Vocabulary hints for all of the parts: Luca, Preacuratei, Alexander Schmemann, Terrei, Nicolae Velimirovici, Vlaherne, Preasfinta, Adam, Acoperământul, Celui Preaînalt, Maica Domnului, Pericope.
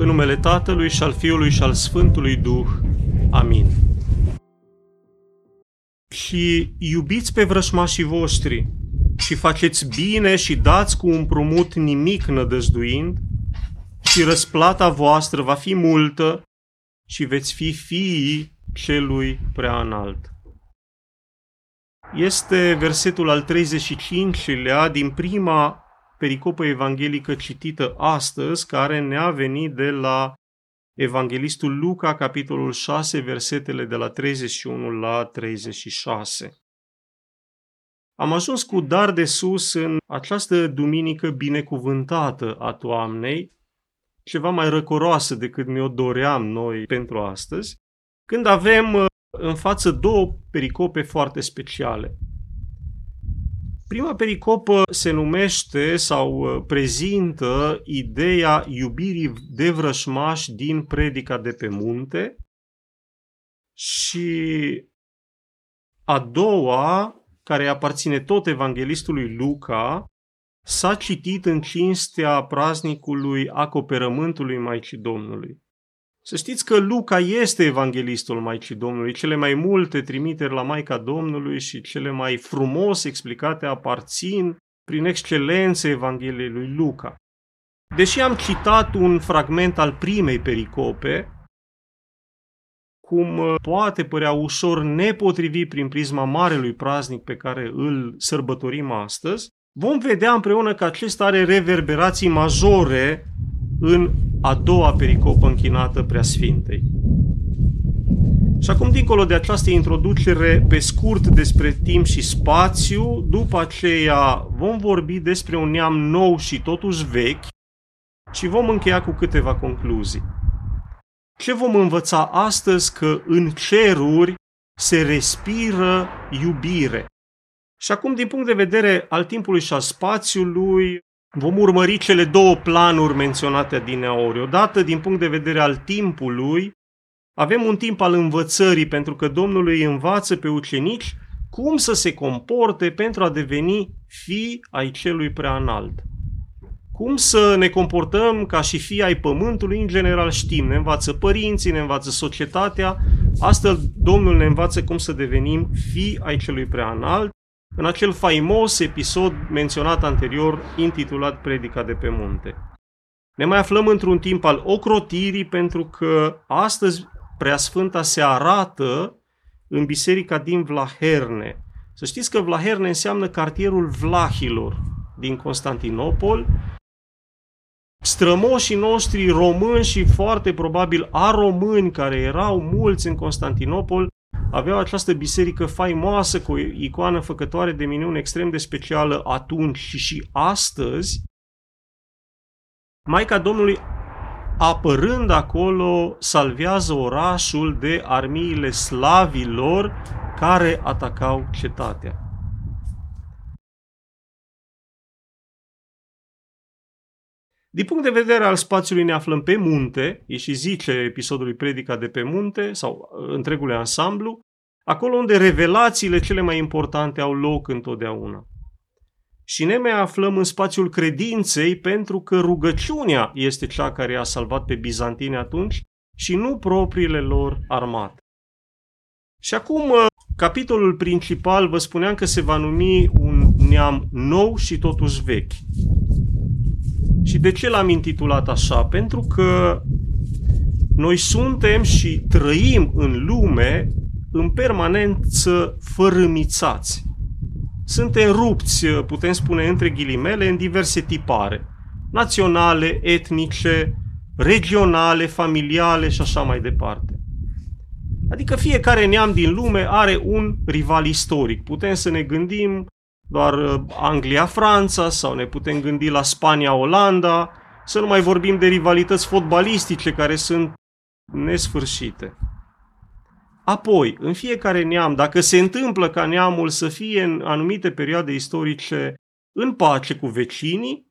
În numele Tatălui și al Fiului și al Sfântului Duh. Amin. Și iubiți pe vrășmașii voștri și faceți bine și dați cu împrumut nimic nădăjduind și răsplata voastră va fi multă și veți fi fiii Celui Preaînalt. Este versetul al 35-lea din prima pericopă evanghelică citită astăzi, care ne-a venit de la Evanghelistul Luca, capitolul 6, versetele de la 31 la 36. Am ajuns cu dar de sus în această duminică binecuvântată a toamnei, ceva mai răcoroasă decât ne-o doream noi pentru astăzi, când avem în față două pericope foarte speciale. Prima pericopă se numește sau prezintă ideea iubirii de vrășmași din Predica de pe munte și a doua, care aparține tot evanghelistului Luca, s-a citit în cinstea praznicului acoperământului Maicii Domnului. Să știți că Luca este evanghelistul Maicii Domnului, cele mai multe trimiteri la Maica Domnului și cele mai frumos explicate aparțin prin excelență Evangheliei lui Luca. Deși am citat un fragment al primei pericope, cum poate părea ușor nepotrivit prin prisma marelui praznic pe care îl sărbătorim astăzi, vom vedea împreună că acesta are reverberații majore în a doua pericopă închinată Preasfintei. Și acum, dincolo de această introducere pe scurt despre timp și spațiu, după aceea vom vorbi despre un neam nou și totuși vechi și vom încheia cu câteva concluzii. Ce vom învăța astăzi? Că în ceruri se respiră iubire. Și acum, din punct de vedere al timpului și al spațiului, vom urmări cele două planuri menționate adineaori. Odată, din punct de vedere al timpului, avem un timp al învățării, pentru că Domnul îi învață pe ucenici cum să se comporte pentru a deveni fii ai Celui Preaînalt. Cum să ne comportăm ca și fii ai pământului, în general știm, ne învață părinții, ne învață societatea, astfel Domnul ne învață cum să devenim fii ai Celui Preaînalt, în acel faimos episod menționat anterior, intitulat Predica de pe munte. Ne mai aflăm într-un timp al ocrotirii, pentru că astăzi Preasfânta se arată în biserica din Vlaherne. Să știți că Vlaherne înseamnă cartierul Vlahilor din Constantinopol. Strămoșii noștri români și foarte probabil aromâni, care erau mulți în Constantinopol, aveau această biserică faimoasă cu o icoană făcătoare de minuni extrem de specială atunci și astăzi. Maica Domnului, apărând acolo, salvează orașul de armiile slavilor care atacau cetatea. Din punct de vedere al spațiului ne aflăm pe munte, e și zice episodului Predica de pe munte, sau întregul ansamblu, acolo unde revelațiile cele mai importante au loc întotdeauna. Și ne mai aflăm în spațiul credinței, pentru că rugăciunea este cea care a salvat pe bizantini atunci și nu propriile lor armate. Și acum, capitolul principal, vă spuneam că se va numi un neam nou și totuși vechi. Și de ce l-am intitulat așa? Pentru că noi suntem și trăim în lume în permanență fărâmițați. Suntem rupți, putem spune între ghilimele, în diverse tipare. Naționale, etnice, regionale, familiale și așa mai departe. Adică fiecare neam din lume are un rival istoric. Putem să ne gândim doar Anglia-Franța sau ne putem gândi la Spania-Olanda, să nu mai vorbim de rivalități fotbalistice care sunt nesfârșite. Apoi, în fiecare neam, dacă se întâmplă ca neamul să fie în anumite perioade istorice în pace cu vecinii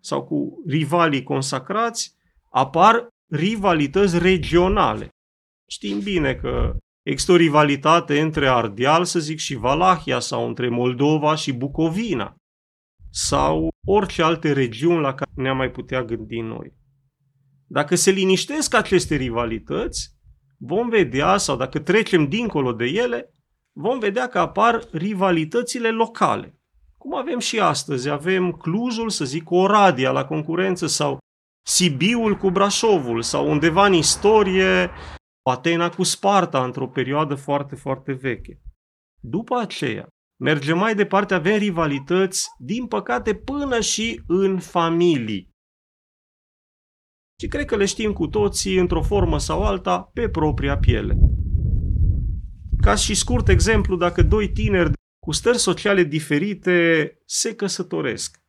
sau cu rivalii consacrați, apar rivalități regionale. Știm bine că există o rivalitate între Ardeal, să zic, și Valahia, sau între Moldova și Bucovina, sau orice alte regiuni la care ne-am mai putea gândi noi. Dacă se liniștesc aceste rivalități, vom vedea, sau dacă trecem dincolo de ele, vom vedea că apar rivalitățile locale. Cum avem și astăzi, avem Clujul, să zic, Oradea la concurență, sau Sibiul cu Brașovul, sau undeva în istorie, Atena cu Sparta, într-o perioadă foarte, foarte veche. După aceea, mergem mai departe, avem rivalități, din păcate, până și în familii. Și cred că le știm cu toții, într-o formă sau alta, pe propria piele. Ca și scurt exemplu, dacă doi tineri cu stări sociale diferite se căsătoresc,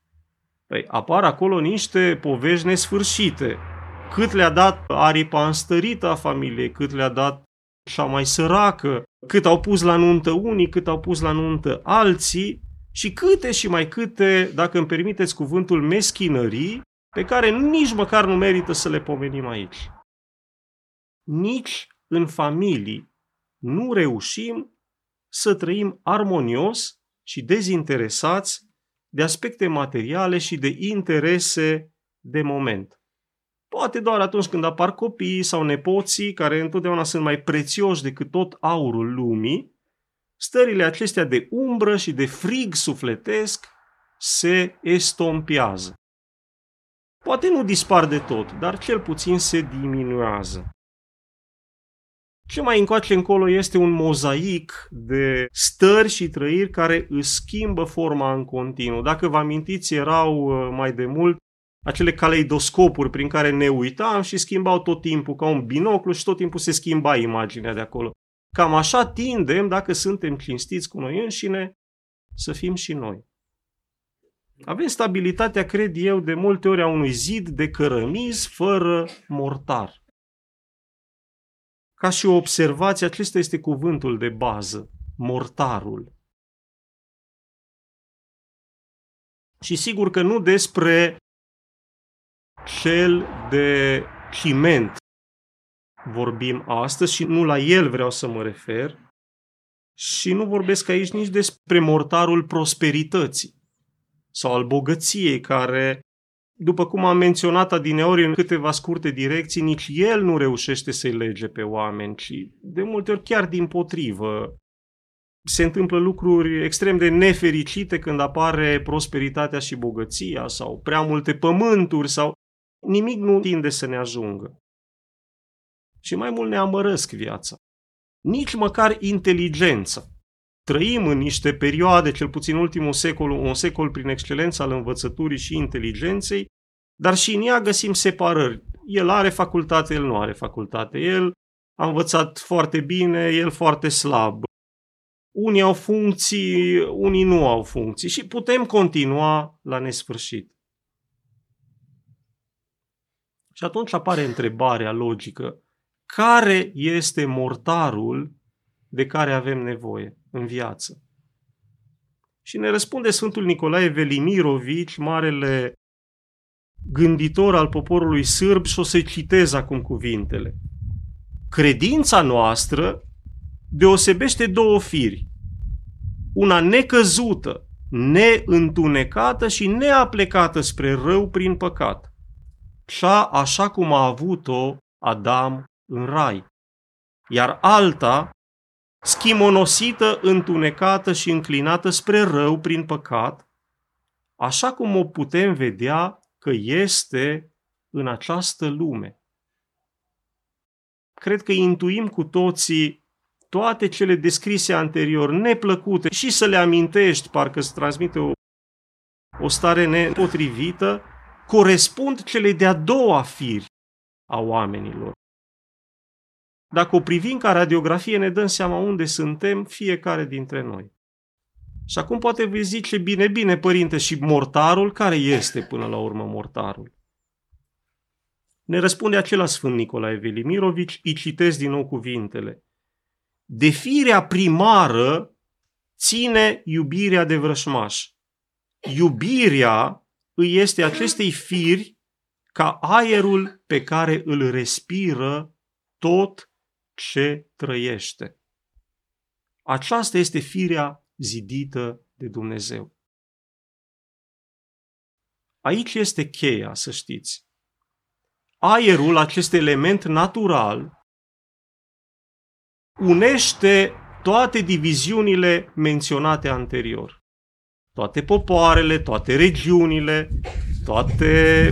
păi, apar acolo niște povești nesfârșite. Cât le-a dat aripa înstărită a familiei, cât le-a dat cea mai săracă, cât au pus la nuntă unii, cât au pus la nuntă alții și câte și mai câte, dacă îmi permiteți cuvântul, meschinării, pe care nici măcar nu merită să le pomenim aici. Nici în familii nu reușim să trăim armonios și dezinteresați de aspecte materiale și de interese de moment. Poate doar atunci când apar copiii sau nepoții, care întotdeauna sunt mai prețioși decât tot aurul lumii, stările acestea de umbră și de frig sufletesc se estompează. Poate nu dispar de tot, dar cel puțin se diminuează. Ce mai încoace încolo este un mozaic de stări și trăiri care își schimbă forma în continuu. Dacă vă amintiți, erau mai de mult acele caleidoscopuri prin care ne uitam și schimbau tot timpul, ca un binoclu, și tot timpul se schimba imaginea de acolo. Cam așa tindem, dacă suntem cinstiți cu noi înșine, să fim și noi. Avem stabilitatea, cred eu, de multe ori a unui zid de cărămizi fără mortar. Ca și o observație, acesta este cuvântul de bază, mortarul. Și sigur că nu despre cel de ciment vorbim astăzi și nu la el vreau să mă refer. Și nu vorbesc aici nici despre mortarul prosperității sau al bogăției, care, după cum am menționat adineori în câteva scurte direcții, nici el nu reușește să-i lege pe oameni, ci de multe ori chiar dimpotrivă. Se întâmplă lucruri extrem de nefericite când apare prosperitatea și bogăția, sau prea multe pământuri, sau nimic nu tinde să ne ajungă. Și mai mult ne amărăsc viața. Nici măcar inteligența. Trăim în niște perioade, cel puțin ultimul secol, un secol prin excelență al învățăturii și inteligenței, dar și în ea găsim separări. El are facultate, el nu are facultate. El a învățat foarte bine, el foarte slab. Unii au funcții, unii nu au funcții și putem continua la nesfârșit. Și atunci apare întrebarea logică. Care este mortarul de care avem nevoie în viață? Și ne răspunde Sfântul Nicolae Velimirovici, marele gânditor al poporului sârb, și o să-i citez acum cuvintele. Credința noastră deosebește două firi, una necăzută, neîntunecată și neaplecată spre rău prin păcat, cea așa cum a avut-o Adam în rai, iar alta, schimonosită, întunecată și înclinată spre rău prin păcat, așa cum o putem vedea că este în această lume. Cred că intuim cu toții toate cele descrise anterior, neplăcute, și să le amintești, parcă îți transmite o stare nepotrivită, corespund cele de-a doua firi a oamenilor. Dacă o privim ca radiografie, ne dăm seama unde suntem fiecare dintre noi. Și acum poate vei zice, bine, bine, părinte, și mortarul? Care este până la urmă mortarul? Ne răspunde acela Sfânt Nicolae Velimirovici, îi citesc din nou cuvintele. De firea primară ține iubirea de vrășmaș. Iubirea îi este acestei firi ca aerul pe care îl respiră tot ce trăiește. Aceasta este firea zidită de Dumnezeu. Aici este cheia, să știți. aerul, acest element natural, unește toate diviziunile menționate anterior. Toate popoarele, toate regiunile, toate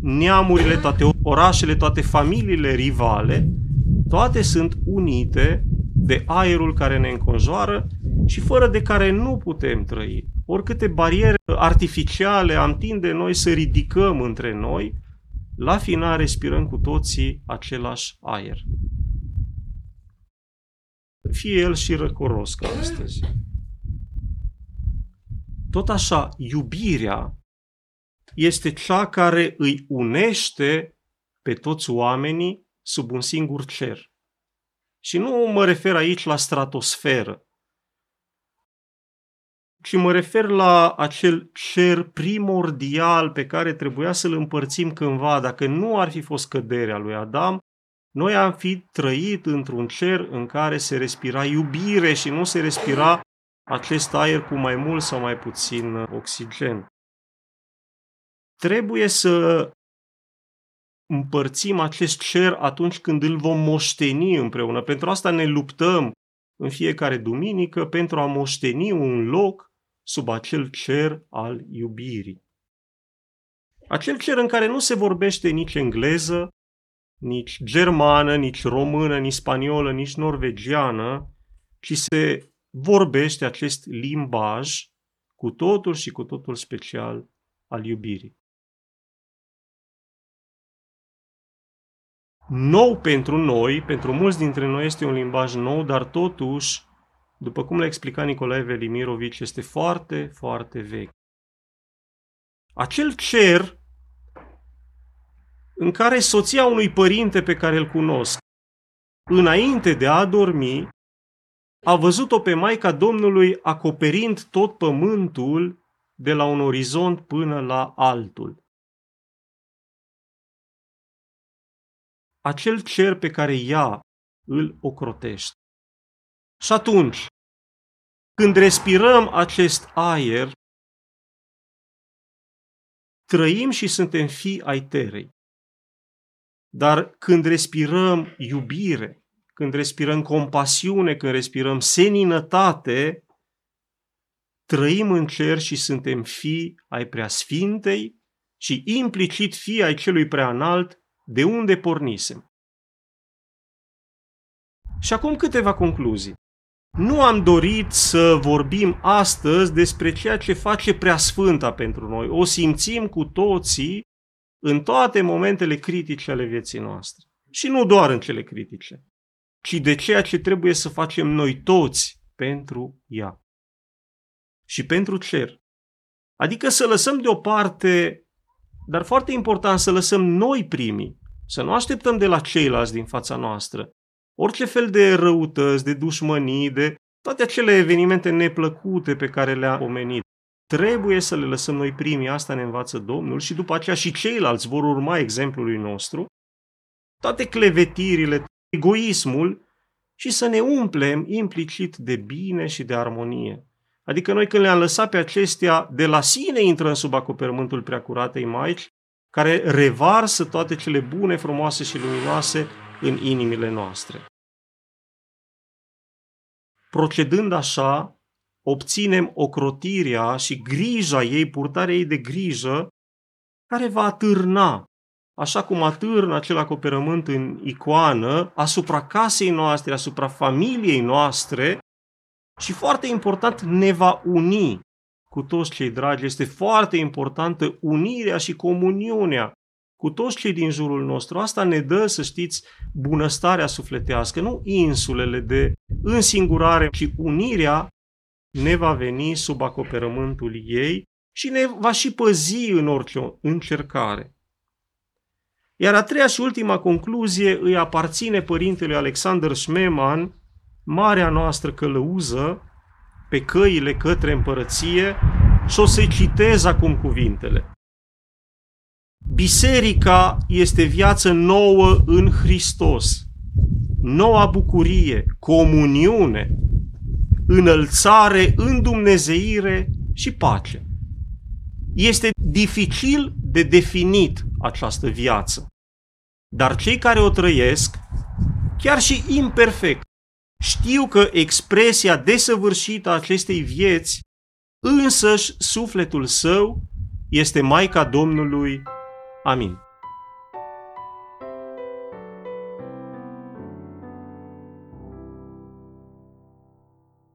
neamurile, toate orașele, toate familiile rivale, toate sunt unite de aerul care ne înconjoară și fără de care nu putem trăi. Oricâte bariere artificiale am tinde noi să ridicăm între noi, la final respirăm cu toții același aer. Fie el și răcoros ca astăzi. Tot așa, iubirea este cea care îi unește pe toți oamenii sub un singur cer. Și nu mă refer aici la stratosferă, ci mă refer la acel cer primordial pe care trebuia să-l împărțim cândva. Dacă nu ar fi fost căderea lui Adam, noi am fi trăit într-un cer în care se respira iubire și nu se respira acest aer cu mai mult sau mai puțin oxigen. Trebuie să împărțim acest cer atunci când îl vom moșteni împreună. Pentru asta ne luptăm în fiecare duminică pentru a moșteni un loc sub acel cer al iubirii. Acel cer în care nu se vorbește nici engleză, nici germană, nici română, nici spaniolă, nici norvegiană, ci se vorbește acest limbaj cu totul și cu totul special al iubirii. Nou pentru noi, pentru mulți dintre noi este un limbaj nou, dar totuși, după cum le-a explicat Nicolae Velimirovici, este foarte, foarte vechi. Acel cer în care soția unui părinte pe care îl cunosc, înainte de a adormi, a văzut-o pe Maica Domnului acoperind tot pământul de la un orizont până la altul. Acel cer pe care ea îl ocrotește. Și atunci, când respirăm acest aer, trăim și suntem fii ai terei. Dar când respirăm iubire, când respirăm compasiune, când respirăm seninătate, trăim în cer și suntem fii ai Preasfintei și implicit fii ai Celui Preaînalt, de unde pornisem. Și acum câteva concluzii. Nu am dorit să vorbim astăzi despre ceea ce face Preasfânta pentru noi. O simțim cu toții în toate momentele critice ale vieții noastre. Și nu doar în cele critice, ci de ceea ce trebuie să facem noi toți pentru ea. Și pentru cer. Adică să lăsăm deoparte, dar foarte important să lăsăm noi primii, să nu așteptăm de la ceilalți din fața noastră. Orice fel de răutăți, de dușmănii, de toate acele evenimente neplăcute pe care le-am pomenit. Trebuie să le lăsăm noi primii, asta ne învață Domnul și după aceea și ceilalți vor urma exemplului nostru, toate clevetirile, egoismul și să ne umplem implicit de bine și de armonie. Adică noi când le-am lăsat pe acestea, de la sine intrăm sub acoperământul Preacuratei Maici, care revarsă toate cele bune, frumoase și luminoase în inimile noastre. Procedând așa, obținem ocrotirea și grija ei, purtarea ei de grijă, care va atârna, așa cum atârnă acel acoperământ în icoană, asupra casei noastre, asupra familiei noastre, și foarte important, ne va uni cu toți cei dragi. Este foarte importantă unirea și comuniunea cu toți cei din jurul nostru. Asta ne dă, să știți, bunăstarea sufletească, nu insulele de însingurare, ci unirea ne va veni sub acoperământul ei și ne va și păzi în orice încercare. Iar a treia și ultima concluzie îi aparține părintelui Alexander Schmemann, marea noastră călăuză pe căile către împărăție, și o să-i citez acum cuvintele. Biserica este viață nouă în Hristos, noua bucurie, comuniune, înălțare, îndumnezeire și pace. Este dificil de definit această viață. Dar cei care o trăiesc, chiar și imperfect, știu că expresia desăvârșită a acestei vieți, însăși sufletul său, este Maica Domnului. Amin.